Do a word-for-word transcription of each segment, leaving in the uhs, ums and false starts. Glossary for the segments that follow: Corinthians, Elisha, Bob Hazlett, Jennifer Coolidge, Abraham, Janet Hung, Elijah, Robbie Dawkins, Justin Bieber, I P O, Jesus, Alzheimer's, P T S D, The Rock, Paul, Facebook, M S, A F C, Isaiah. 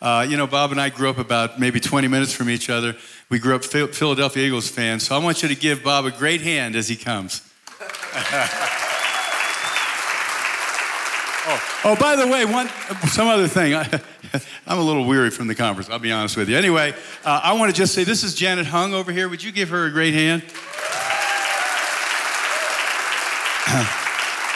Uh, you know, Bob and I grew up about maybe twenty minutes from each other. We grew up Philadelphia Eagles fans, so I want you to give Bob a great hand as he comes. oh, oh, by the way, one some other thing. I, I'm a little weary from the conference, I'll be honest with you. Anyway, uh, I want to just say this is Janet Hung over here. Would you give her a great hand?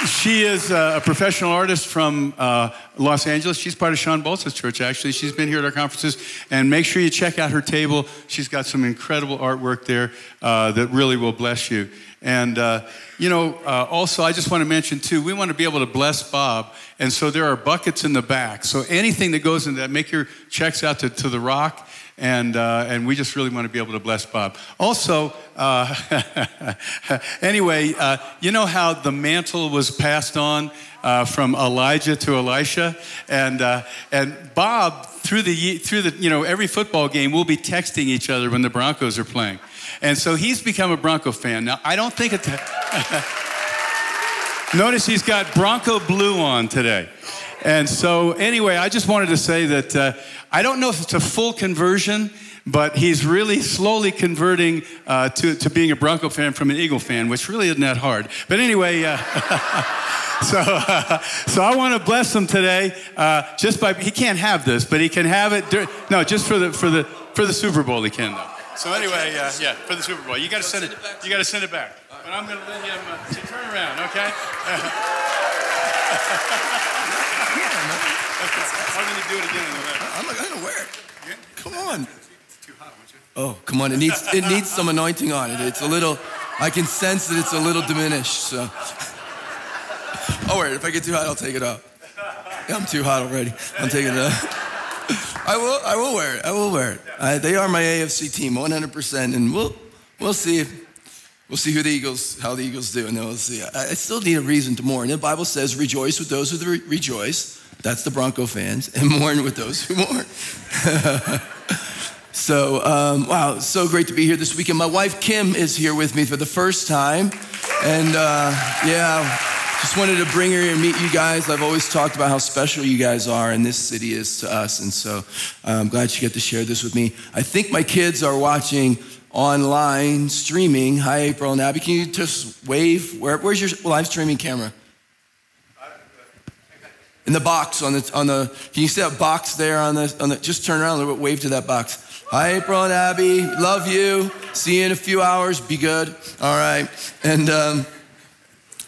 She is a professional artist from uh, Los Angeles. She's part of Sean Boltz's church, actually. She's been here at our conferences. And make sure you check out her table. She's got some incredible artwork there uh, that really will bless you. And, uh, you know, uh, also I just want to mention, too, we want to be able to bless Bob. And so there are buckets in the back. So anything that goes into that, make your checks out to, to the rock. And uh, and we just really want to be able to bless Bob. Also, uh, anyway, uh, you know how the mantle was passed on uh, from Elijah to Elisha, and uh, and Bob through the through the you know every football game we'll be texting each other when the Broncos are playing, and so he's become a Bronco fan. Now I don't think it's notice he's got Bronco blue on today. And so, anyway, I just wanted to say that uh, I don't know if it's a full conversion, but he's really slowly converting uh, to, to being a Bronco fan from an Eagle fan, which really isn't that hard. But anyway, uh, so uh, so I want to bless him today. Uh, just by he can't have this, but he can have it. During, no, just for the for the for the Super Bowl he can though. So anyway, uh, yeah, for the Super Bowl you got to send it. You got to send it back. But I'm going to let him uh, to turn around, okay? I'm going to do it again in the back. I'm not going to wear it. Yeah. Come on. It's too hot, won't you? Oh, come on. It needs it needs some anointing on it. It's a little, I can sense that it's a little diminished. So, I'll wear it. If I get too hot, I'll take it off. Yeah, I'm too hot already. I'm taking it off. I will I will wear it. I will wear it. I, they are my A F C team, one hundred percent. And we'll we'll see if, We'll see who the Eagles, how the Eagles do, and then we'll see. I, I still need a reason to mourn. The Bible says, rejoice with those who re- rejoice. That's the Bronco fans. And mourn with those who mourn. so, um, wow, so great to be here this weekend. My wife, Kim, is here with me for the first time. And, uh, yeah, just wanted to bring her here and meet you guys. I've always talked about how special you guys are and this city is to us. And so I'm glad she got to share this with me. I think my kids are watching online streaming. Hi, April and Abby. Can you just wave? Where, where's your live streaming camera? In the box on the on the. Can you see that box there on the on the? Just turn around a little bit. Wave to that box. Hi, April and Abby. Love you. See you in a few hours. Be good. All right. And um,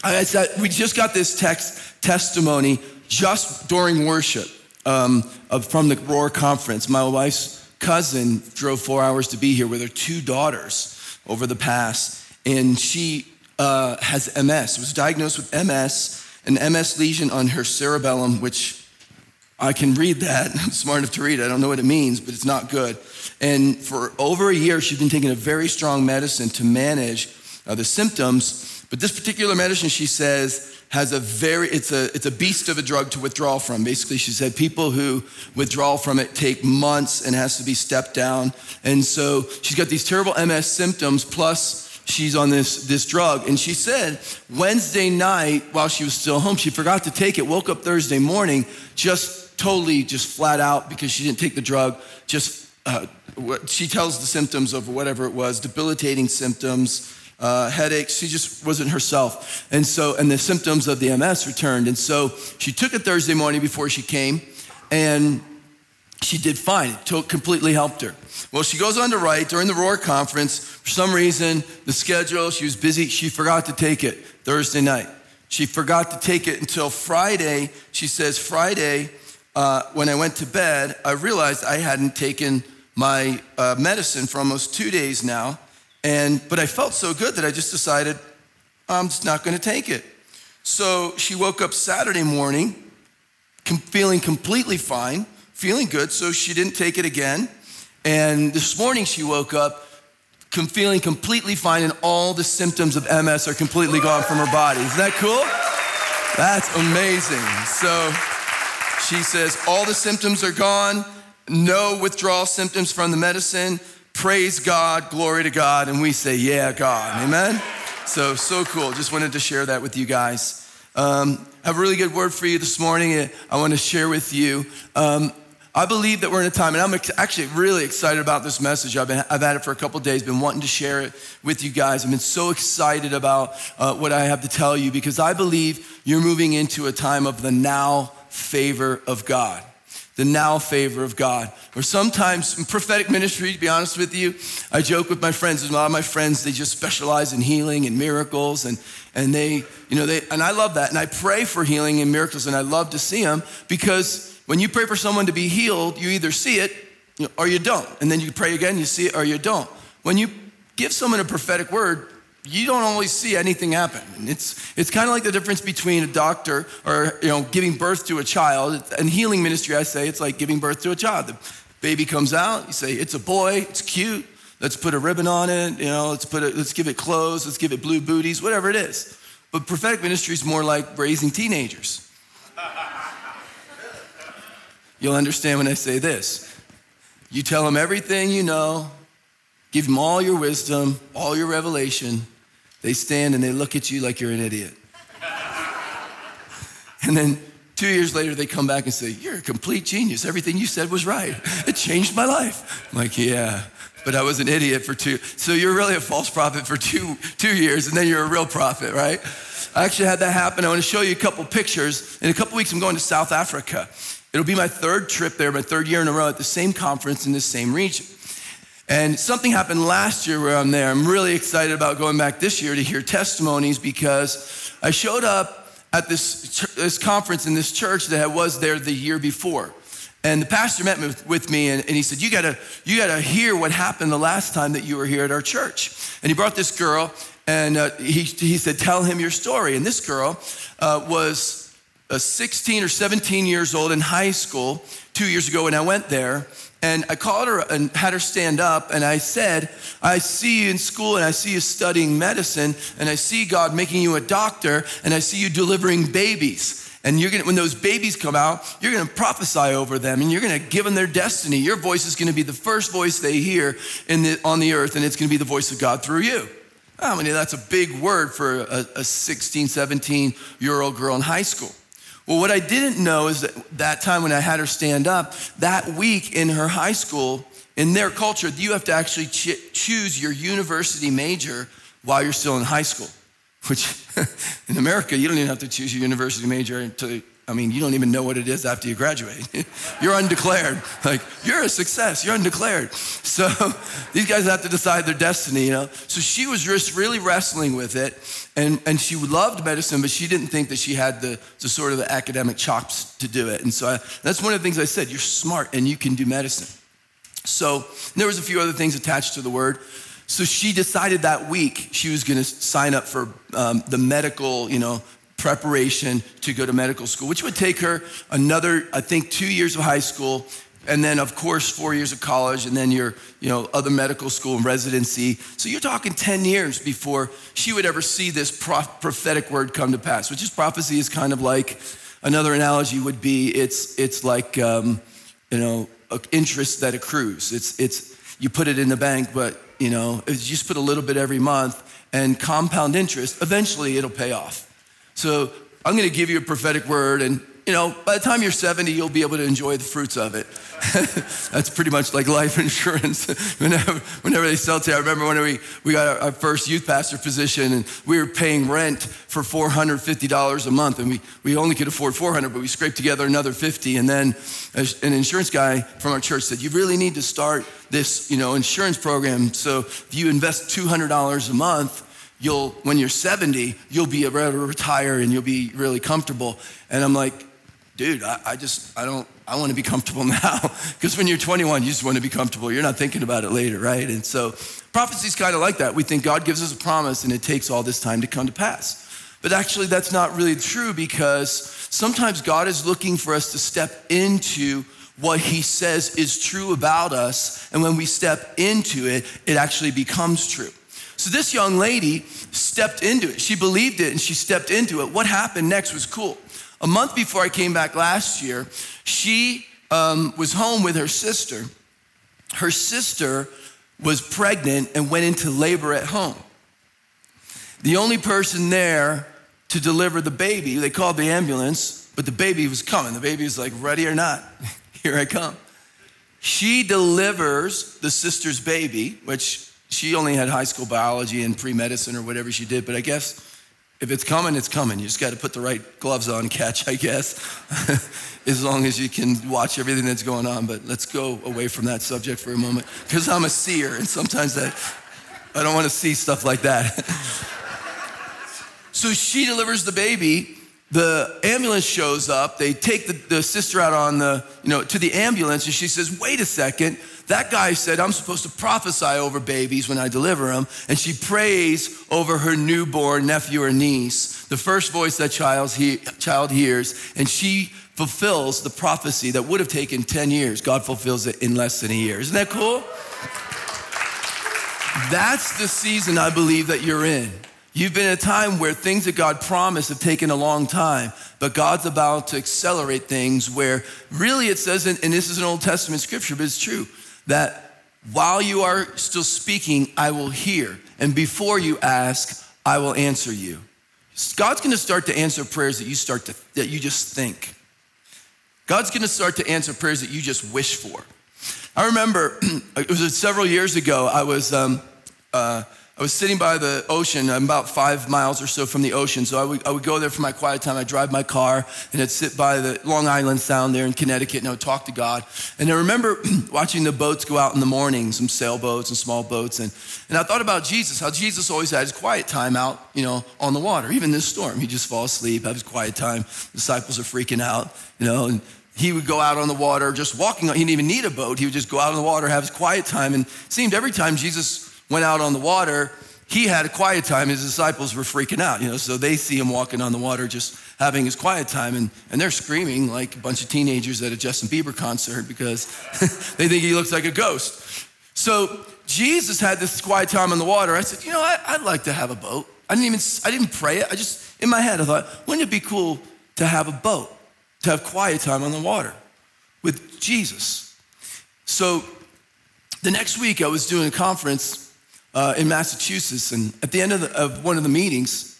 I said we just got this text testimony just during worship um, of, from the Roar Conference. My wife's cousin drove four hours to be here with her two daughters over the past, and she uh, has M S, was diagnosed with M S, an M S lesion on her cerebellum, which I can read that. I'm smart enough to read it. I don't know what it means, but it's not good. And for over a year, she's been taking a very strong medicine to manage uh, the symptoms, but this particular medicine, she says, has a very, it's a it's a beast of a drug to withdraw from. Basically, she said people who withdraw from it take months and has to be stepped down. And so she's got these terrible M S symptoms, plus she's on this, this drug. And she said Wednesday night, while she was still home, she forgot to take it, woke up Thursday morning, just totally just flat out because she didn't take the drug, just, uh, she tells the symptoms of whatever it was, debilitating symptoms, Uh, headaches. She just wasn't herself. And so, and the symptoms of the M S returned. And so she took it Thursday morning before she came, and she did fine. It t- completely helped her. Well, she goes on to write, during the Roar Conference, for some reason, the schedule, she was busy. She forgot to take it Thursday night. She forgot to take it until Friday. She says, Friday, uh, when I went to bed, I realized I hadn't taken my uh, medicine for almost two days now. And, but I felt so good that I just decided I'm just not going to take it. So she woke up Saturday morning com- feeling completely fine, feeling good, so she didn't take it again. And this morning she woke up com- feeling completely fine, and all the symptoms of M S are completely gone from her body. Isn't that cool? That's amazing. So she says all the symptoms are gone, no withdrawal symptoms from the medicine. Praise God, glory to God, and we say, yeah, God, amen? So, so cool. Just wanted to share that with you guys. Um, I have a really good word for you this morning I want to share with you. Um, I believe that we're in a time, and I'm actually really excited about this message. I've been, I've had it for a couple days, been wanting to share it with you guys. I've been so excited about uh, what I have to tell you, because I believe you're moving into a time of the now favor of God. The now favor of God. Or sometimes in prophetic ministry, to be honest with you, I joke with my friends. There's a lot of my friends, they just specialize in healing and miracles, and and they, you know, they, and I love that. And I pray for healing and miracles, and I love to see them, because when you pray for someone to be healed, you either see it or you don't. And then you pray again, you see it or you don't. When you give someone a prophetic word, you don't always see anything happen. And it's it's kind of like the difference between a doctor or, you know, giving birth to a child. In healing ministry, I say it's like giving birth to a child. The baby comes out, you say, it's a boy, it's cute, let's put a ribbon on it, you know, let's put it, let's give it clothes, let's give it blue booties, whatever it is. But prophetic ministry is more like raising teenagers. You'll understand when I say this. You tell them everything you know, give them all your wisdom, all your revelation. They stand and they look at you like you're an idiot. And then two years later, they come back and say, you're a complete genius. Everything you said was right. It changed my life. I'm like, yeah, but I was an idiot for two. So you're really a false prophet for two, two years, and then you're a real prophet, right? I actually had that happen. I want to show you a couple pictures. In a couple weeks, I'm going to South Africa. It'll be my third trip there, my third year in a row at the same conference in the same region. And something happened last year where I'm there. I'm really excited about going back this year to hear testimonies, because I showed up at this, this conference in this church that I was there the year before. And the pastor met me, with me and, and he said, you gotta, you gotta hear what happened the last time that you were here at our church. And he brought this girl, and uh, he, he said, tell him your story. And this girl uh, was... Uh, sixteen or seventeen years old, in high school two years ago when I went there. And I called her and had her stand up, and I said, I see you in school, and I see you studying medicine, and I see God making you a doctor, and I see you delivering babies. And you're gonna, when those babies come out, you're gonna prophesy over them, and you're gonna give them their destiny. Your voice is gonna be the first voice they hear in the, on the earth, and it's gonna be the voice of God through you. I mean, that's a big word for a, a sixteen, seventeen year old girl in high school. Well, what I didn't know is that that time when I had her stand up, that week in her high school, in their culture, you have to actually ch- choose your university major while you're still in high school, which in America, you don't even have to choose your university major until, I mean, you don't even know what it is after you graduate. You're undeclared. Like, you're a success, you're undeclared. So these guys have to decide their destiny, you know? So she was just really wrestling with it, and, and she loved medicine, but she didn't think that she had the, the sort of the academic chops to do it. And so I, that's one of the things I said, you're smart and you can do medicine. So there was a few other things attached to the word. So she decided that week she was gonna sign up for um, the medical, you know, preparation to go to medical school, which would take her another, I think, two years of high school, and then, of course, four years of college, and then your, you know, other medical school and residency. So you're talking ten years before she would ever see this prof- prophetic word come to pass, which is prophecy is kind of like, another analogy would be, it's it's like, um, you know, interest that accrues. It's it's you put it in the bank, but, you know, you just put a little bit every month, and compound interest, eventually it'll pay off. So I'm gonna give you a prophetic word, and you know, by the time you're seventy, you'll be able to enjoy the fruits of it. That's pretty much like life insurance. whenever, whenever they sell to you, I remember when we, we got our, our first youth pastor position, and we were paying rent for four hundred fifty dollars a month, and we, we only could afford four hundred, but we scraped together another fifty. And then an insurance guy from our church said, you really need to start this, you know, insurance program. So if you invest two hundred dollars a month, you'll, when you're seventy, you'll be able to retire and you'll be really comfortable. And I'm like, dude, I, I just, I don't, I want to be comfortable now. Because when you're twenty-one, you just want to be comfortable. You're not thinking about it later, right? And so prophecy's kind of like that. We think God gives us a promise and it takes all this time to come to pass. But actually that's not really true, because sometimes God is looking for us to step into what he says is true about us. And when we step into it, it actually becomes true. So this young lady stepped into it. She believed it and she stepped into it. What happened next was cool. A month before I came back last year, she um, was home with her sister. Her sister was pregnant and went into labor at home. The only person there to deliver the baby, they called the ambulance, but the baby was coming. The baby was like, ready or not, here I come. She delivers the sister's baby, which she only had high school biology and pre-medicine or whatever she did, but I guess if it's coming, it's coming. You just got to put the right gloves on, catch, I guess, as long as you can watch everything that's going on. But let's go away from that subject for a moment, because I'm a seer, and sometimes that I don't want to see stuff like that. So she delivers the baby. The ambulance shows up. They take the, the sister out on the, you know, to the ambulance, and she says, wait a second. That guy said, I'm supposed to prophesy over babies when I deliver them. And she prays over her newborn nephew or niece, the first voice that child's he- child hears, and she fulfills the prophecy that would have taken ten years. God fulfills it in less than a year. Isn't that cool? That's the season I believe that you're in. You've been in a time where things that God promised have taken a long time, but God's about to accelerate things where really it says, and this is an Old Testament scripture, but it's true, that while you are still speaking, I will hear. And before you ask, I will answer you. God's gonna start to answer prayers that you start to, that you just think. God's gonna start to answer prayers that you just wish for. I remember, it was several years ago, I was, um, uh, I was sitting by the ocean. I'm about five miles or so from the ocean. So I would, I would go there for my quiet time. I'd drive my car and I'd sit by the Long Island Sound there in Connecticut and I would talk to God. And I remember watching the boats go out in the morning, some sailboats and small boats. And, and I thought about Jesus, how Jesus always had his quiet time out, you know, on the water. Even this storm, he'd just fall asleep, have his quiet time. The disciples are freaking out, you know, and he would go out on the water, just walking. He didn't even need a boat. He would just go out on the water, have his quiet time. And it seemed every time Jesus went out on the water, he had a quiet time. His disciples were freaking out, you know, so they see him walking on the water, just having his quiet time, and, and they're screaming like a bunch of teenagers at a Justin Bieber concert because they think he looks like a ghost. So Jesus had this quiet time on the water. I said, you know, I, I'd like to have a boat. I didn't even, I didn't pray it. I just, in my head, I thought, wouldn't it be cool to have a boat, to have quiet time on the water with Jesus? So the next week I was doing a conference Uh, in Massachusetts, and at the end of, the, of one of the meetings,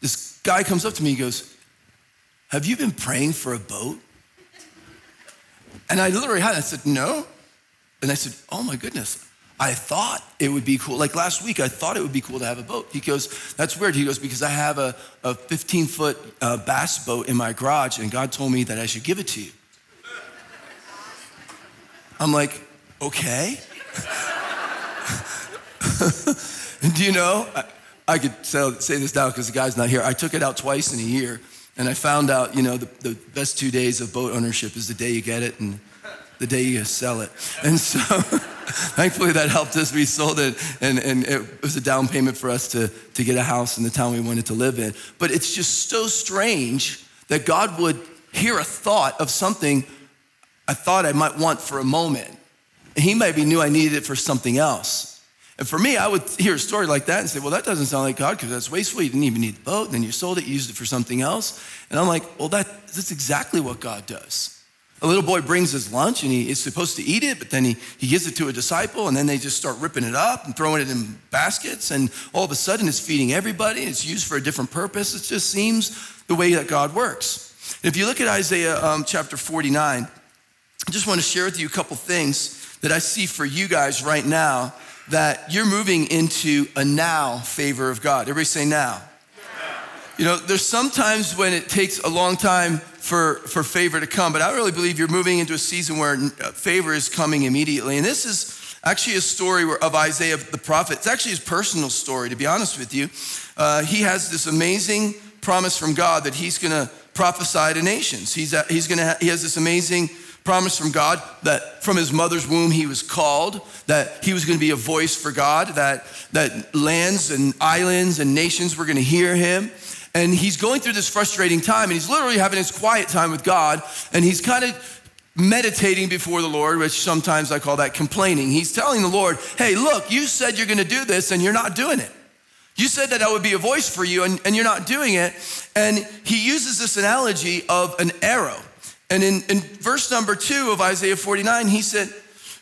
this guy comes up to me, he goes, have you been praying for a boat? And I literally had, I said, no. And I said, oh my goodness, I thought it would be cool. Like last week, I thought it would be cool to have a boat. He goes, that's weird. He goes, because I have a, a fifteen foot uh, bass boat in my garage and God told me that I should give it to you. I'm like, okay. And do you know, I, I could say, say this now because the guy's not here. I took it out twice in a year, and I found out, you know, the, the best two days of boat ownership is the day you get it and the day you sell it. And so thankfully that helped us. We sold it, and, and it was a down payment for us to, to get a house in the town we wanted to live in. But it's just so strange that God would hear a thought of something I thought I might want for a moment. And he maybe knew I needed it for something else. And for me, I would hear a story like that and say, well, that doesn't sound like God because that's wasteful. You didn't even need the boat. And then you sold it, you used it for something else. And I'm like, well, that, that's exactly what God does. A little boy brings his lunch and he is supposed to eat it, but then he, he gives it to a disciple and then they just start ripping it up and throwing it in baskets. And all of a sudden it's feeding everybody. It's used for a different purpose. It just seems the way that God works. And if you look at Isaiah um, chapter forty-nine, I just want to share with you a couple things that I see for you guys right now, that you're moving into a now favor of God. Everybody say now. Yeah. You know, there's sometimes when it takes a long time for, for favor to come, but I really believe you're moving into a season where favor is coming immediately. And this is actually a story of Isaiah the prophet. It's actually his personal story, to be honest with you. Uh, he has this amazing promise from God that he's gonna prophesy to nations. He's, he's gonna ha- he has this amazing promise from God that from his mother's womb he was called, that he was going to be a voice for God, that that lands and islands and nations were going to hear him. And he's going through this frustrating time and he's literally having his quiet time with God, and he's kind of meditating before the Lord, which sometimes I call that complaining. He's telling the Lord, hey, look, you said you're going to do this and you're not doing it. You said that I would be a voice for you and, and you're not doing it. And he uses this analogy of an arrow. And in, in verse number two of Isaiah forty-nine, he said,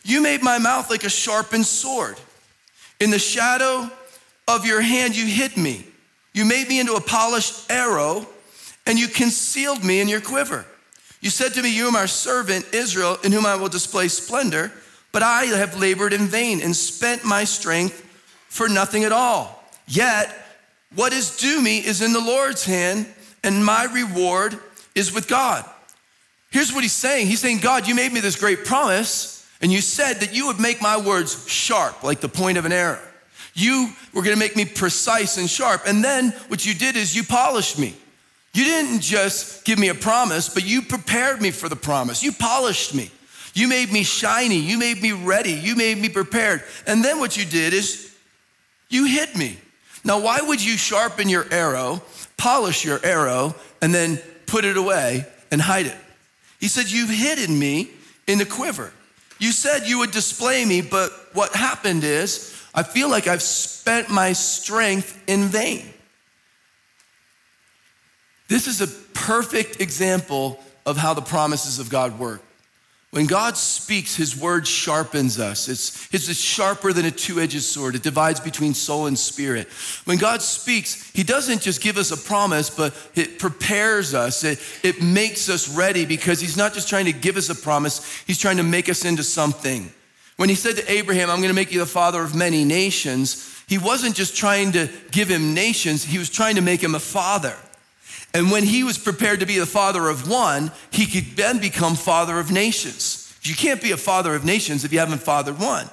you made my mouth like a sharpened sword. In the shadow of your hand, you hid me. You made me into a polished arrow, and you concealed me in your quiver. You said to me, you are my servant Israel, in whom I will display splendor. But I have labored in vain and spent my strength for nothing at all. Yet what is due me is in the Lord's hand, and my reward is with God." Here's what he's saying. He's saying, God, you made me this great promise, and you said that you would make my words sharp, like the point of an arrow. You were gonna make me precise and sharp. And then what you did is you polished me. You didn't just give me a promise, but you prepared me for the promise. You polished me. You made me shiny. You made me ready. You made me prepared. And then what you did is you hit me. Now, why would you sharpen your arrow, polish your arrow, and then put it away and hide it? He said, you've hidden me in the quiver. You said you would display me, but what happened is I feel like I've spent my strength in vain. This is a perfect example of how the promises of God work. When God speaks, his word sharpens us. It's, it's sharper than a two-edged sword. It divides between soul and spirit. When God speaks, he doesn't just give us a promise, but it prepares us. It, it makes us ready, because he's not just trying to give us a promise. He's trying to make us into something. When he said to Abraham, I'm gonna make you the father of many nations, he wasn't just trying to give him nations. He was trying to make him a father. And when he was prepared to be the father of one, he could then become father of nations. You can't be a father of nations if you haven't fathered one.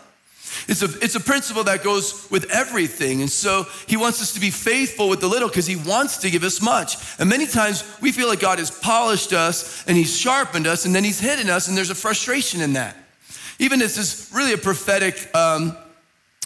It's a, it's a principle that goes with everything. And so he wants us to be faithful with the little, because he wants to give us much. And many times we feel like God has polished us and he's sharpened us, and then he's hidden us, and there's a frustration in that. Even this is really a prophetic um,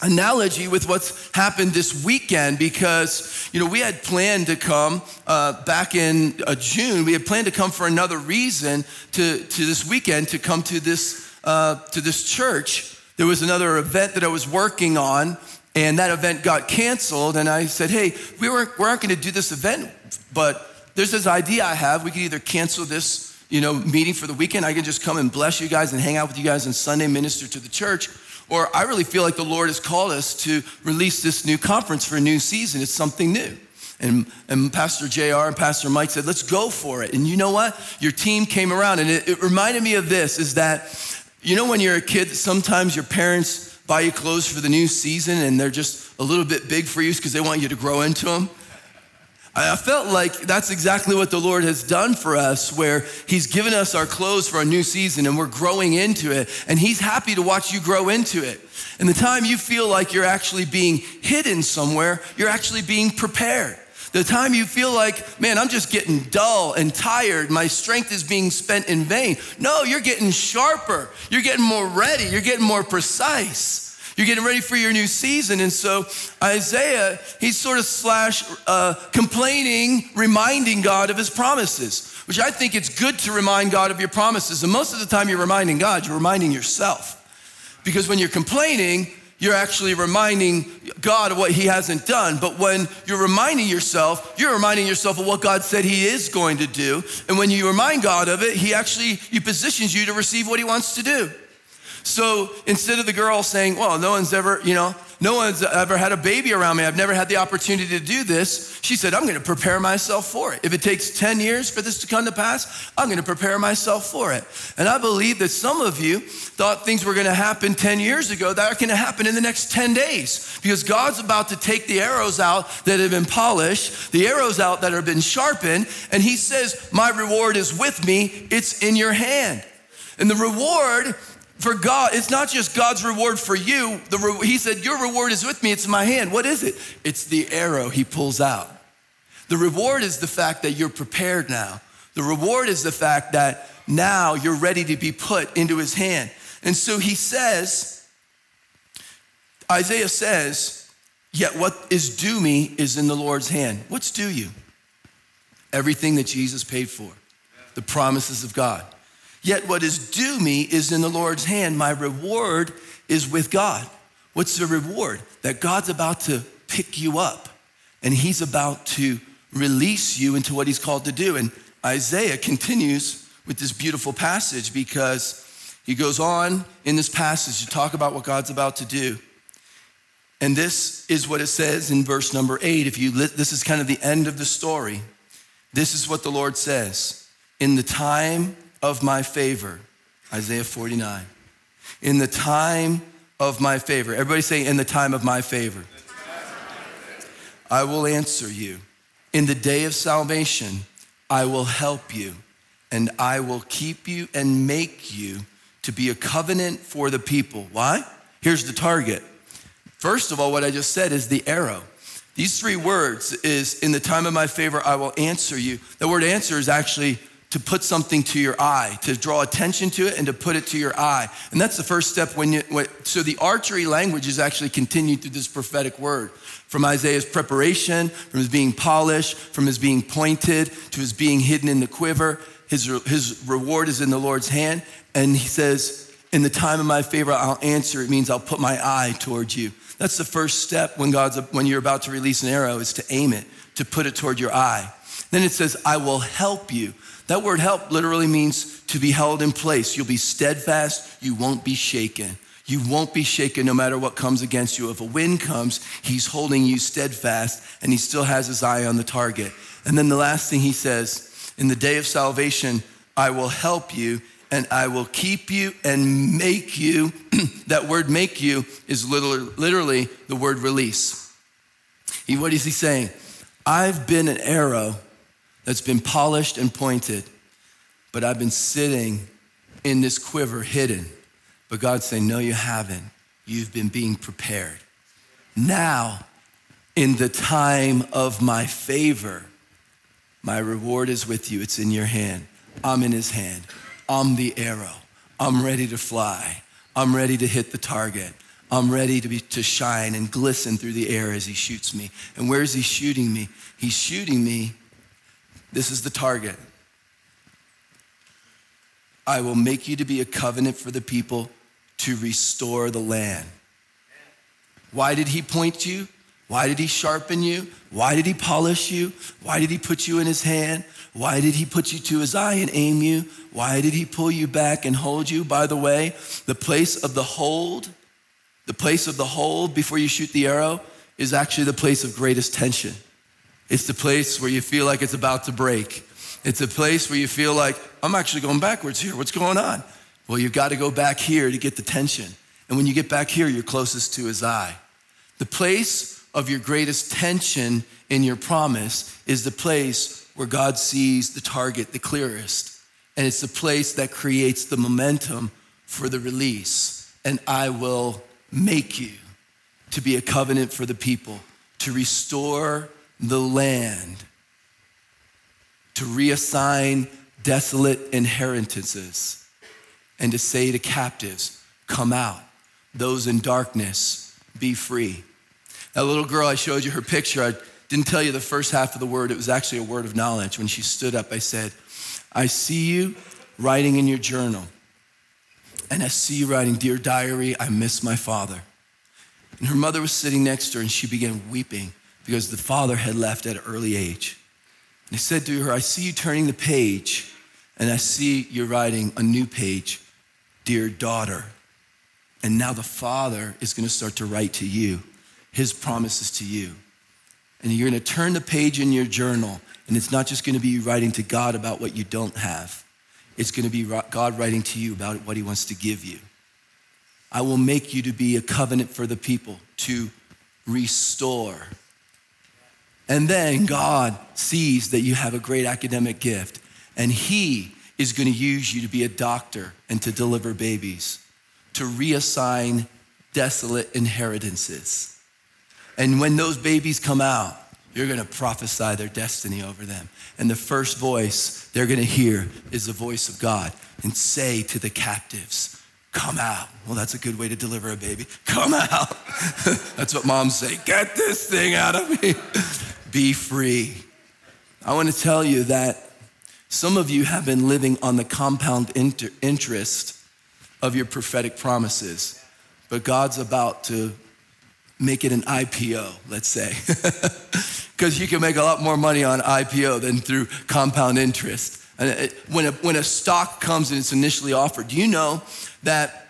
analogy with what's happened this weekend, because, you know, we had planned to come uh, back in uh, June. We had planned to come for another reason to, to this weekend, to come to this uh, to this church. There was another event that I was working on, and that event got canceled. And I said, hey, we weren't, we aren't going to do this event, but there's this idea I have. We could either cancel this, you know, meeting for the weekend. I can just come and bless you guys and hang out with you guys on Sunday, minister to the church. Or I really feel like the Lord has called us to release this new conference for a new season. It's something new. And, and Pastor J R and Pastor Mike said, let's go for it. And you know what? Your team came around. And it, it reminded me of this, is that, you know, when you're a kid, sometimes your parents buy you clothes for the new season and they're just a little bit big for you because they want you to grow into them. I felt like that's exactly what the Lord has done for us, where he's given us our clothes for a new season and we're growing into it, and he's happy to watch you grow into it. And the time you feel like you're actually being hidden somewhere, you're actually being prepared. The time you feel like, man, I'm just getting dull and tired, my strength is being spent in vain. No, you're getting sharper. You're getting more ready. You're getting more precise. You're getting ready for your new season. And so Isaiah, he's sort of slash uh, complaining, reminding God of his promises, which I think it's good to remind God of your promises. And most of the time you're reminding God, you're reminding yourself. Because when you're complaining, you're actually reminding God of what he hasn't done. But when you're reminding yourself, you're reminding yourself of what God said he is going to do. And when you remind God of it, he actually, he positions you to receive what he wants to do. So instead of the girl saying, well, no one's ever, you know, no one's ever had a baby around me. I've never had the opportunity to do this. She said, I'm going to prepare myself for it. If it takes ten years for this to come to pass, I'm going to prepare myself for it. And I believe that some of you thought things were going to happen ten years ago that are going to happen in the next ten days, because God's about to take the arrows out that have been polished, the arrows out that have been sharpened. And he says, my reward is with me. It's in your hand. And the reward for God, it's not just God's reward for you. The re- he said, your reward is with me, it's in my hand. What is it? It's the arrow he pulls out. The reward is the fact that you're prepared now. The reward is the fact that now you're ready to be put into his hand. And so he says, Isaiah says, yet what is due me is in the Lord's hand. What's due you? Everything that Jesus paid for, the promises of God. Yet what is due me is in the Lord's hand. My reward is with God. What's the reward? That God's about to pick you up, and he's about to release you into what he's called to do. And Isaiah continues with this beautiful passage, because he goes on in this passage to talk about what God's about to do. And this is what it says in verse number eight. If you this is kind of the end of the story. This is what the Lord says. In the time of my favor, Isaiah forty-nine. In the time of my favor. Everybody say, in the time of my favor. I will answer you. In the day of salvation, I will help you, and I will keep you and make you to be a covenant for the people. Why? Here's the target. First of all, what I just said is the arrow. These three words is, in the time of my favor, I will answer you. The word answer is actually to put something to your eye, to draw attention to it and to put it to your eye. And that's the first step when you, when, so the archery language is actually continued through this prophetic word. From Isaiah's preparation, from his being polished, from his being pointed, to his being hidden in the quiver. His, his reward is in the Lord's hand. And he says, in the time of my favor, I'll answer. It means I'll put my eye towards you. That's the first step when God's when you're about to release an arrow, is to aim it, to put it toward your eye. Then it says, I will help you. That word help literally means to be held in place. You'll be steadfast. You won't be shaken. You won't be shaken no matter what comes against you. If a wind comes, he's holding you steadfast, and he still has his eye on the target. And then the last thing he says, in the day of salvation, I will help you, and I will keep you and make you. That word make you is literally, literally the word release. He, what is he saying? I've been an arrow that's been polished and pointed, but I've been sitting in this quiver hidden. But God's saying, no, you haven't. You've been being prepared. Now, in the time of my favor, my reward is with you. It's in your hand. I'm in his hand. I'm the arrow. I'm ready to fly. I'm ready to hit the target. I'm ready to be, to shine and glisten through the air as he shoots me. And where is he shooting me? He's shooting me. This is the target. I will make you to be a covenant for the people, to restore the land. Why did he point you? Why did he sharpen you? Why did he polish you? Why did he put you in his hand? Why did he put you to his eye and aim you? Why did he pull you back and hold you? By the way, the place of the hold, the place of the hold before you shoot the arrow is actually the place of greatest tension. It's the place where you feel like it's about to break. It's a place where you feel like, I'm actually going backwards here. What's going on? Well, you've got to go back here to get the tension. And when you get back here, you're closest to his eye. The place of your greatest tension in your promise is the place where God sees the target the clearest. And it's the place that creates the momentum for the release. And I will make you to be a covenant for the people, to restore the land, to reassign desolate inheritances, and to say to captives, come out, those in darkness, be free. That little girl, I showed you her picture. I didn't tell you the first half of the word. It was actually a word of knowledge. When she stood up, I said, I see you writing in your journal. And I see you writing, dear diary, I miss my father. And her mother was sitting next to her, and she began weeping because the father had left at an early age. And he said to her, I see you turning the page, and I see you're writing a new page, dear daughter. And now the father is going to start to write to you, his promises to you. And you're going to turn the page in your journal, and it's not just going to be writing to God about what you don't have. It's going to be God writing to you about what he wants to give you. I will make you to be a covenant for the people, to restore. And then God sees that you have a great academic gift, and he is going to use you to be a doctor and to deliver babies, to reassign desolate inheritances. And when those babies come out, you're going to prophesy their destiny over them. And the first voice they're going to hear is the voice of God, and say to the captives, come out. Well, that's a good way to deliver a baby. Come out. That's what moms say. Get this thing out of me. Be free. I want to tell you that some of you have been living on the compound inter- interest of your prophetic promises, but God's about to make it an I P O, let's say, because you can make a lot more money on I P O than through compound interest. And when a, when a stock comes and it's initially offered, do you know that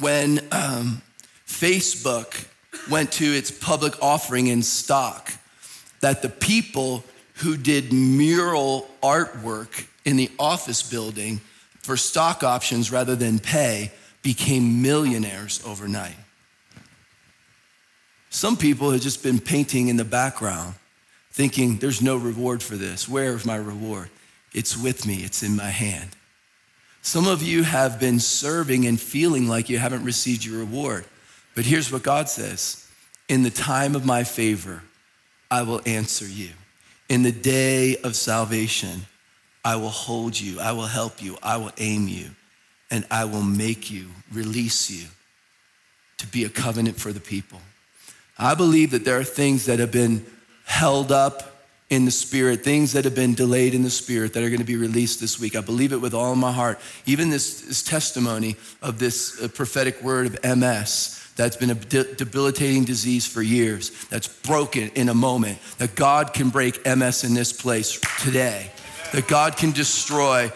when um, Facebook went to its public offering in stock, that the people who did mural artwork in the office building for stock options rather than pay became millionaires overnight. Some people have just been painting in the background, thinking there's no reward for this. Where is my reward? It's with me. It's in my hand. Some of you have been serving and feeling like you haven't received your reward. But here's what God says. In the time of my favor, I will answer you. In the day of salvation, I will hold you. I will help you. I will aim you. And I will make you, release you to be a covenant for the people. I believe that there are things that have been held up in the spirit, things that have been delayed in the spirit that are going to be released this week. I believe it with all my heart. Even this, this testimony of this uh, prophetic word of M S, that's been a de- debilitating disease for years, that's broken in a moment, that God can break M S in this place today, that God can destroy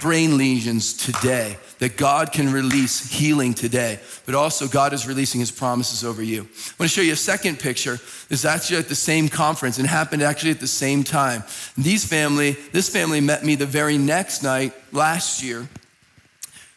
brain lesions today, that God can release healing today, but also God is releasing his promises over you. I want to show you a second picture. It's actually at the same conference and happened actually at the same time. These family, this family met me the very next night last year,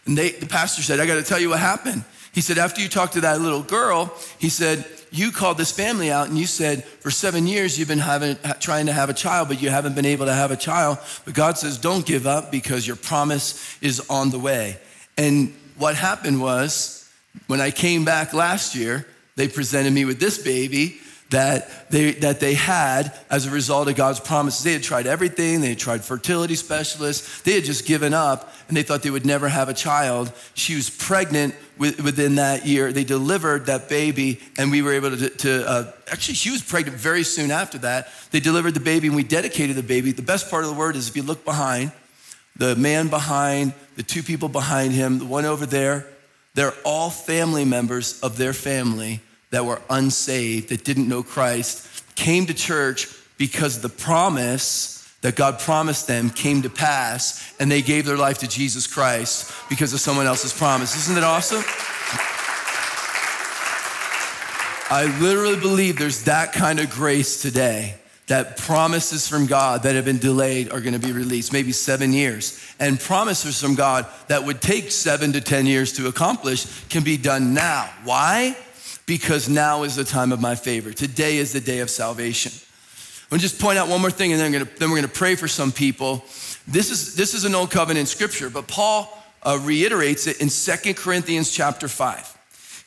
and they, the pastor said, I got to tell you what happened. He said, after you talked to that little girl, he said, you called this family out and you said, for seven years you've been having, trying to have a child, but you haven't been able to have a child. But God says, don't give up because your promise is on the way. And what happened was, when I came back last year, they presented me with this baby that they that they had as a result of God's promises. They had tried everything. They had tried fertility specialists. They had just given up, and they thought they would never have a child. She was pregnant with, within that year. They delivered that baby, and we were able to, to uh, actually, she was pregnant very soon after that. They delivered the baby, and we dedicated the baby. The best part of the word is if you look behind, the man behind, the two people behind him, the one over there, they're all family members of their family that were unsaved, that didn't know Christ, came to church because the promise that God promised them came to pass, and they gave their life to Jesus Christ because of someone else's promise. Isn't that awesome? I literally believe there's that kind of grace today, that promises from God that have been delayed are gonna be released, maybe seven years. And promises from God that would take seven to ten years to accomplish can be done now. Why? Because now is the time of my favor. Today is the day of salvation. I'm gonna just point out one more thing, and then, I'm gonna, then we're gonna pray for some people. This is this is an old covenant scripture, but Paul uh, reiterates it in Second Corinthians chapter five.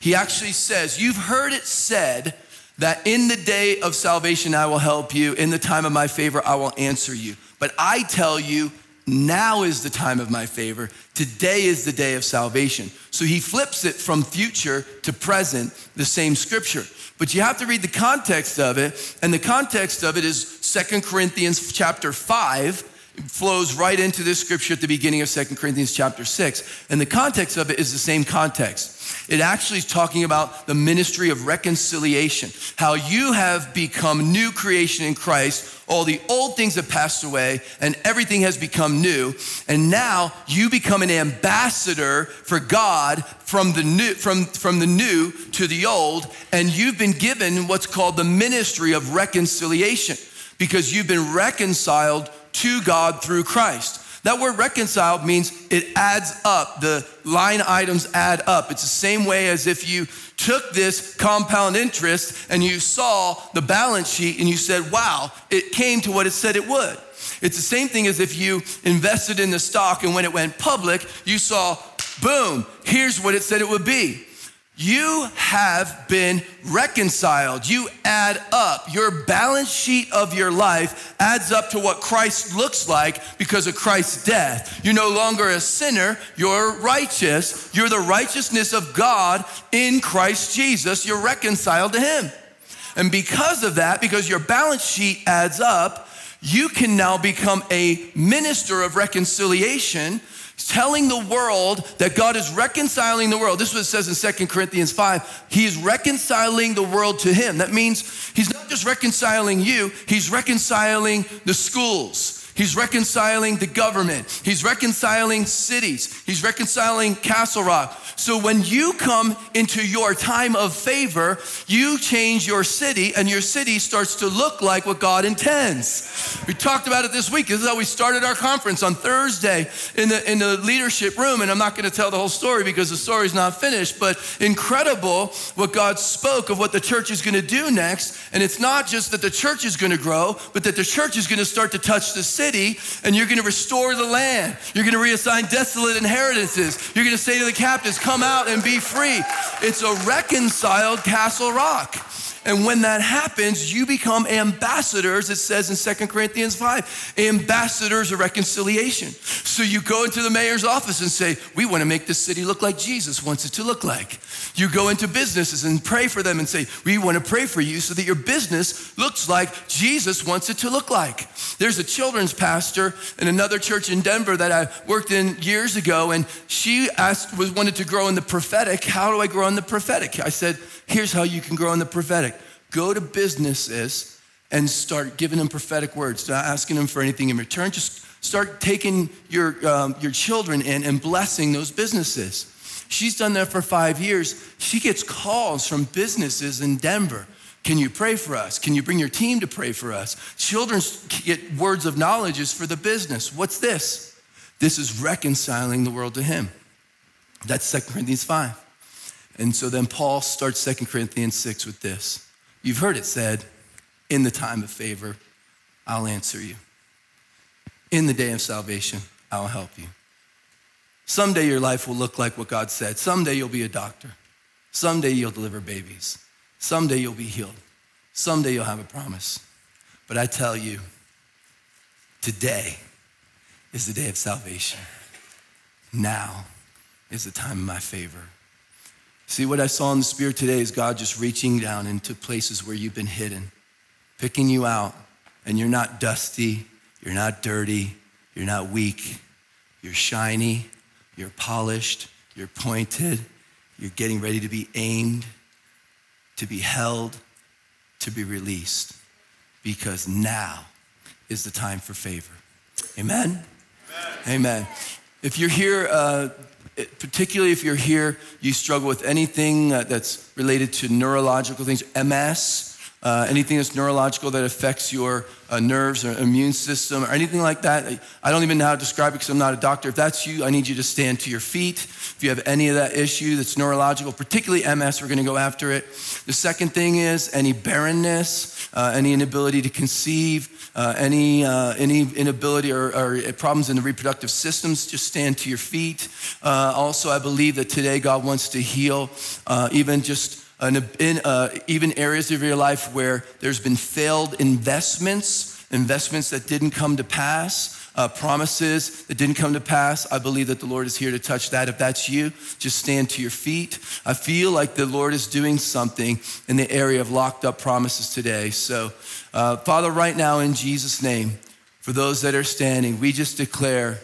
He actually says, you've heard it said that in the day of salvation, I will help you. In the time of my favor, I will answer you. But I tell you, now is the time of my favor. Today is the day of salvation. So he flips it from future to present, the same scripture. But you have to read the context of it. And the context of it is Second Corinthians chapter five. It flows right into this scripture at the beginning of Second Corinthians chapter six. And the context of it is the same context. It actually is talking about the ministry of reconciliation, how you have become new creation in Christ. All the old things have passed away and everything has become new. And now you become an ambassador for God from the new, from, from the new to the old. And you've been given what's called the ministry of reconciliation because you've been reconciled to God through Christ. That word reconciled means it adds up. The line items add up. It's the same way as if you took this compound interest and you saw the balance sheet and you said, wow, it came to what it said it would. It's the same thing as if you invested in the stock and when it went public, you saw, boom, here's what it said it would be. You have been reconciled. You add up. Your balance sheet of your life adds up to what Christ looks like because of Christ's death. You're no longer a sinner. You're righteous. You're the righteousness of God in Christ Jesus. You're reconciled to him. And because of that, because your balance sheet adds up, you can now become a minister of reconciliation, telling the world that God is reconciling the world. This is what it says in Second Corinthians five. He is reconciling the world to him. That means he's not just reconciling you, he's reconciling the schools. He's reconciling the government. He's reconciling cities. He's reconciling Castle Rock. So when you come into your time of favor, you change your city, and your city starts to look like what God intends. We talked about it this week. This is how we started our conference on Thursday in the, in the leadership room. And I'm not going to tell the whole story because the story's not finished, but incredible what God spoke of what the church is going to do next. And it's not just that the church is going to grow, but that the church is going to start to touch the city. And you're going to restore the land. You're going to reassign desolate inheritances. You're going to say to the captives, come out and be free. It's a reconciled Castle Rock. And when that happens, you become ambassadors, it says in Second Corinthians five, ambassadors of reconciliation. So you go into the mayor's office and say, we want to make this city look like Jesus wants it to look like. You go into businesses and pray for them and say, we want to pray for you so that your business looks like Jesus wants it to look like. There's a children's pastor in another church in Denver that I worked in years ago, and she asked, was wanted to grow in the prophetic. How do I grow in the prophetic? I said, here's how you can grow in the prophetic. Go to businesses and start giving them prophetic words, not asking them for anything in return. Just start taking your um, your children in and blessing those businesses. She's done that for five years. She gets calls from businesses in Denver. Can you pray for us? Can you bring your team to pray for us? Children get words of knowledge for the business. What's this? This is reconciling the world to him. That's Second Corinthians five. And so then Paul starts Second Corinthians six with this. You've heard it said, in the time of favor, I'll answer you. In the day of salvation, I'll help you. Someday your life will look like what God said. Someday you'll be a doctor. Someday you'll deliver babies. Someday you'll be healed. Someday you'll have a promise. But I tell you, today is the day of salvation. Now is the time of my favor. See, what I saw in the spirit today is God just reaching down into places where you've been hidden, picking you out, and you're not dusty, you're not dirty, you're not weak, you're shiny, you're polished, you're pointed, you're getting ready to be aimed, to be held, to be released, because now is the time for favor. Amen? Amen. Amen. If you're here, uh, It, particularly if you're here, you struggle with anything uh, that's related to neurological things, M S, uh, anything that's neurological that affects your uh, nerves or immune system or anything like that. I don't even know how to describe it because I'm not a doctor. If that's you, I need you to stand to your feet. If you have any of that issue that's neurological, particularly M S, we're going to go after it. The second thing is any barrenness, uh, any inability to conceive, uh, any uh, any inability or, or problems in the reproductive systems, just stand to your feet. Uh, also, I believe that today God wants to heal uh, even just an, in, uh, even areas of your life where there's been failed investments, investments that didn't come to pass. Uh, promises that didn't come to pass. I believe that the Lord is here to touch that. If that's you, just stand to your feet. I feel like the Lord is doing something in the area of locked up promises today. So, uh, Father, right now in Jesus' name, for those that are standing, we just declare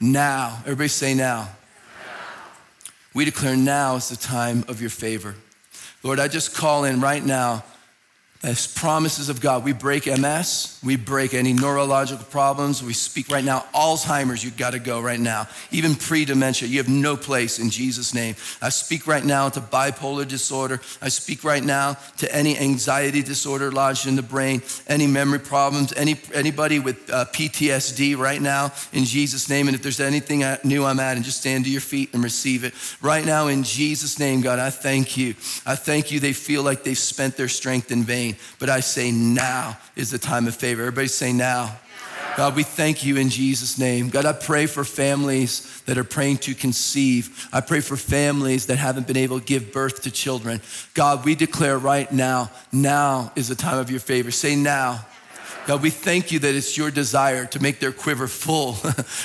now. Everybody say now. Now. We declare now is the time of your favor. Lord, I just call in right now as promises of God. We break M S, we break any neurological problems. We speak right now, Alzheimer's, you've got to go right now. Even pre-dementia, you have no place in Jesus' name. I speak right now to bipolar disorder. I speak right now to any anxiety disorder lodged in the brain, any memory problems, any anybody with uh, P T S D right now in Jesus' name. And if there's anything new I'm at, and just stand to your feet and receive it. Right now in Jesus' name, God, I thank you. I thank you they feel like they've spent their strength in vain. But I say now is the time of favor. Everybody say now. God, we thank you in Jesus' name. God, I pray for families that are praying to conceive. I pray for families that haven't been able to give birth to children. God, we declare right now, now is the time of your favor. Say now. God, we thank you that it's your desire to make their quiver full.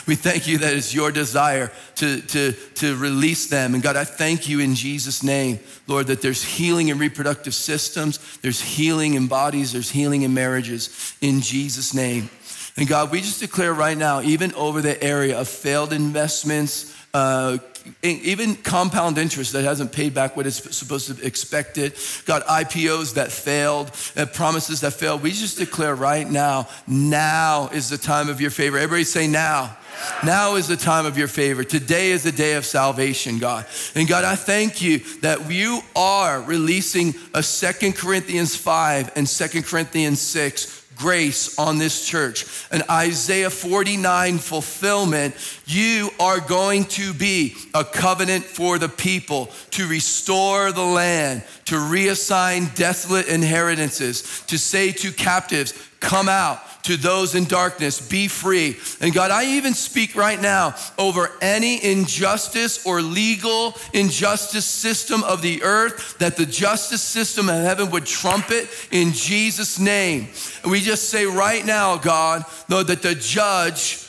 We thank you that it's your desire to, to, to release them. And God, I thank you in Jesus' name, Lord, that there's healing in reproductive systems, there's healing in bodies, there's healing in marriages in Jesus' name. And God, we just declare right now, even over the area of failed investments, uh, even compound interest that hasn't paid back what it's supposed to expect it. God, I P Os that failed, promises that failed. We just declare right now, now is the time of your favor. Everybody say now. Now is the time of your favor. Today is the day of salvation, God. And God, I thank you that you are releasing a Second Corinthians five and Second Corinthians six grace on this church. An Isaiah forty-nine fulfillment. You are going to be a covenant for the people to restore the land, to reassign desolate inheritances, to say to captives, come out. To those in darkness, be free. And God, I even speak right now over any injustice or legal injustice system of the earth, that the justice system of heaven would trumpet in Jesus' name. And we just say right now, God, though, that the judge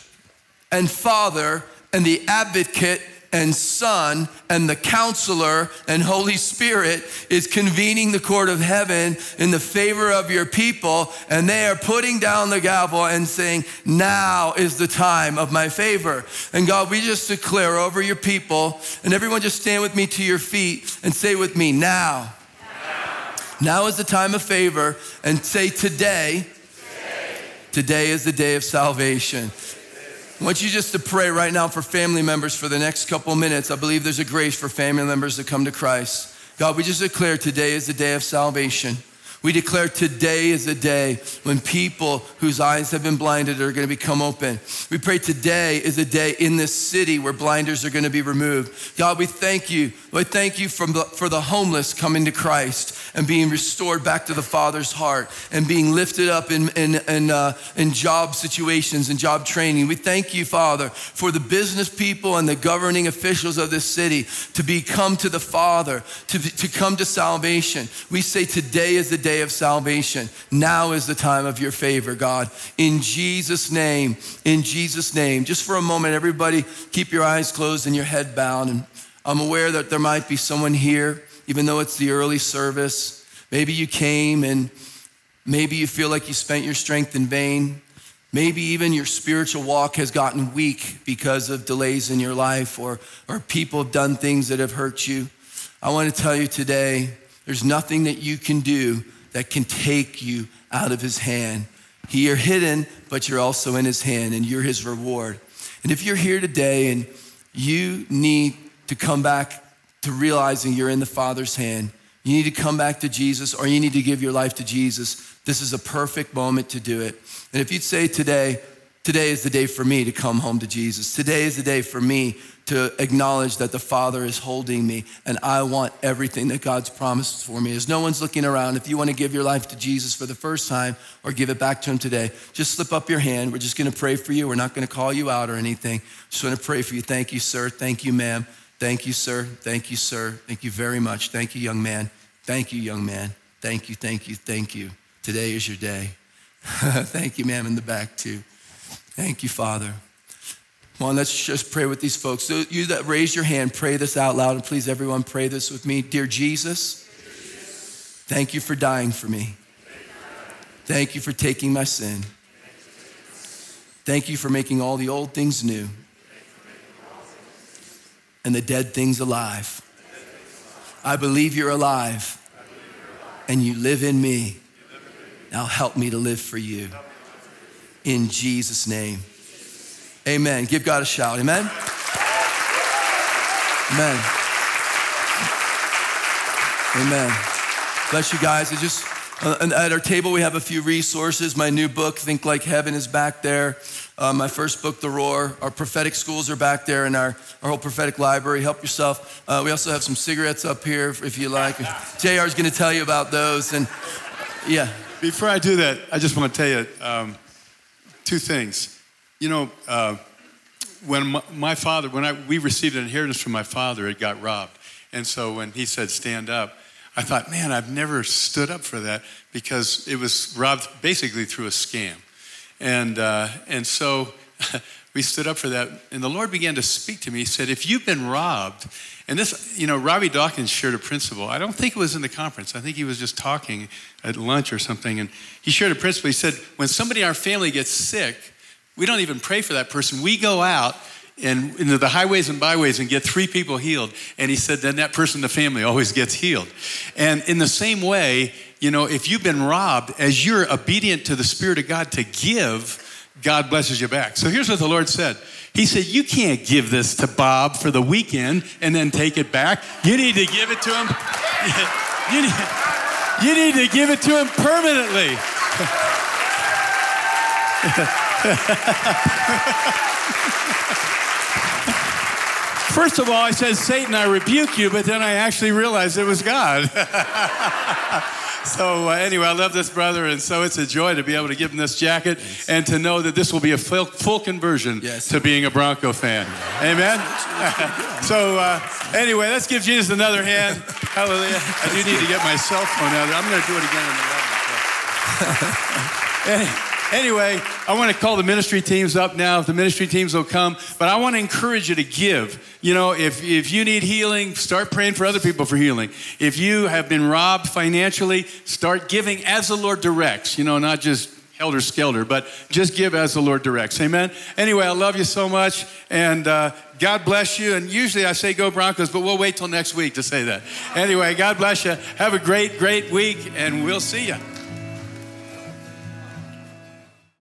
and father and the advocate and Son and the Counselor and Holy Spirit is convening the court of heaven in the favor of your people, and they are putting down the gavel and saying, now is the time of my favor. And God, we just declare over your people, and everyone just stand with me to your feet and say with me, now. Now, now is the time of favor, and say today, today, today is the day of salvation. I want you just to pray right now for family members for the next couple minutes. I believe there's a grace for family members to come to Christ. God, we just declare today is the day of salvation. We declare today is the day when people whose eyes have been blinded are going to become open. We pray today is a day in this city where blinders are going to be removed. God, we thank you. We thank you for the, for the homeless coming to Christ and being restored back to the Father's heart and being lifted up in, in, in, uh, in job situations and job training. We thank you, Father, for the business people and the governing officials of this city to be come to the Father, to, to come to salvation. We say today is the day of salvation. Now is the time of your favor, God. In Jesus' name, in Jesus' name. Just for a moment, everybody, keep your eyes closed and your head bowed. And I'm aware that there might be someone here, even though it's the early service. Maybe you came and maybe you feel like you spent your strength in vain. Maybe even your spiritual walk has gotten weak because of delays in your life, or, or people have done things that have hurt you. I want to tell you today, there's nothing that you can do that can take you out of his hand. You're hidden, but you're also in his hand, and you're his reward. And if you're here today and you need to come back to realizing you're in the Father's hand, you need to come back to Jesus, or you need to give your life to Jesus, this is a perfect moment to do it. And if you'd say today, today is the day for me to come home to Jesus. Today is the day for me to acknowledge that the Father is holding me and I want everything that God's promised for me. As no one's looking around, if you want to give your life to Jesus for the first time or give it back to him today, just slip up your hand. We're just going to pray for you. We're not going to call you out or anything. Just want to pray for you. Thank you, sir. Thank you, ma'am. Thank you, sir. Thank you, sir. Thank you very much. Thank you, young man. Thank you, young man. Thank you, thank you, thank you. Today is your day. Thank you, ma'am, in the back too. Thank you, Father. Come on, let's just pray with these folks. So you that raise your hand, pray this out loud, and please everyone pray this with me. Dear Jesus, Dear Jesus, thank you for dying for me. Thank you for taking my sin. Thank you for making all the old things new and the dead things alive. I believe you're alive and you live in me. Now help me to live for you. In Jesus' name. Amen. Give God a shout. Amen. Amen. Amen. Bless you guys. I just uh, at our table we have a few resources. My new book, Think Like Heaven, is back there. Uh, my first book, The Roar. Our prophetic schools are back there, and our, our whole prophetic library. Help yourself. Uh, we also have some cigarettes up here if you like. J R is going to tell you about those. And yeah. Before I do that, I just want to tell you um, two things. You know, uh, when my, my father, when I we received an inheritance from my father, it got robbed. And so when he said, stand up, I thought, man, I've never stood up for that because it was robbed basically through a scam. And, uh, and so we stood up for that. And the Lord began to speak to me. He said, if you've been robbed, and this, you know, Robbie Dawkins shared a principle. I don't think it was in the conference. I think he was just talking at lunch or something. And he shared a principle. He said, when somebody in our family gets sick, we don't even pray for that person. We go out and into the highways and byways and get three people healed. And he said, then that person in the family always gets healed. And in the same way, you know, if you've been robbed, as you're obedient to the Spirit of God to give, God blesses you back. So here's what the Lord said. He said, you can't give this to Bob for the weekend and then take it back. You need to give it to him. You need, you need to give it to him permanently. First of all, I said, Satan, I rebuke you, but then I actually realized it was God. So uh, anyway, I love this brother, and so it's a joy to be able to give him this jacket and to know that this will be a full, full conversion yes, to being a Bronco fan. Amen? so uh, anyway, let's give Jesus another hand. Hallelujah. I do need to get my cell phone out there. I'm going to do it again in eleven. Anyway. Anyway, I want to call the ministry teams up now. The ministry teams will come, but I want to encourage you to give. You know, if, if you need healing, start praying for other people for healing. If you have been robbed financially, start giving as the Lord directs, you know, not just helter-skelter, but just give as the Lord directs. Amen? Anyway, I love you so much, and uh, God bless you. And usually I say go Broncos, but we'll wait till next week to say that. Anyway, God bless you. Have a great, great week, and we'll see you.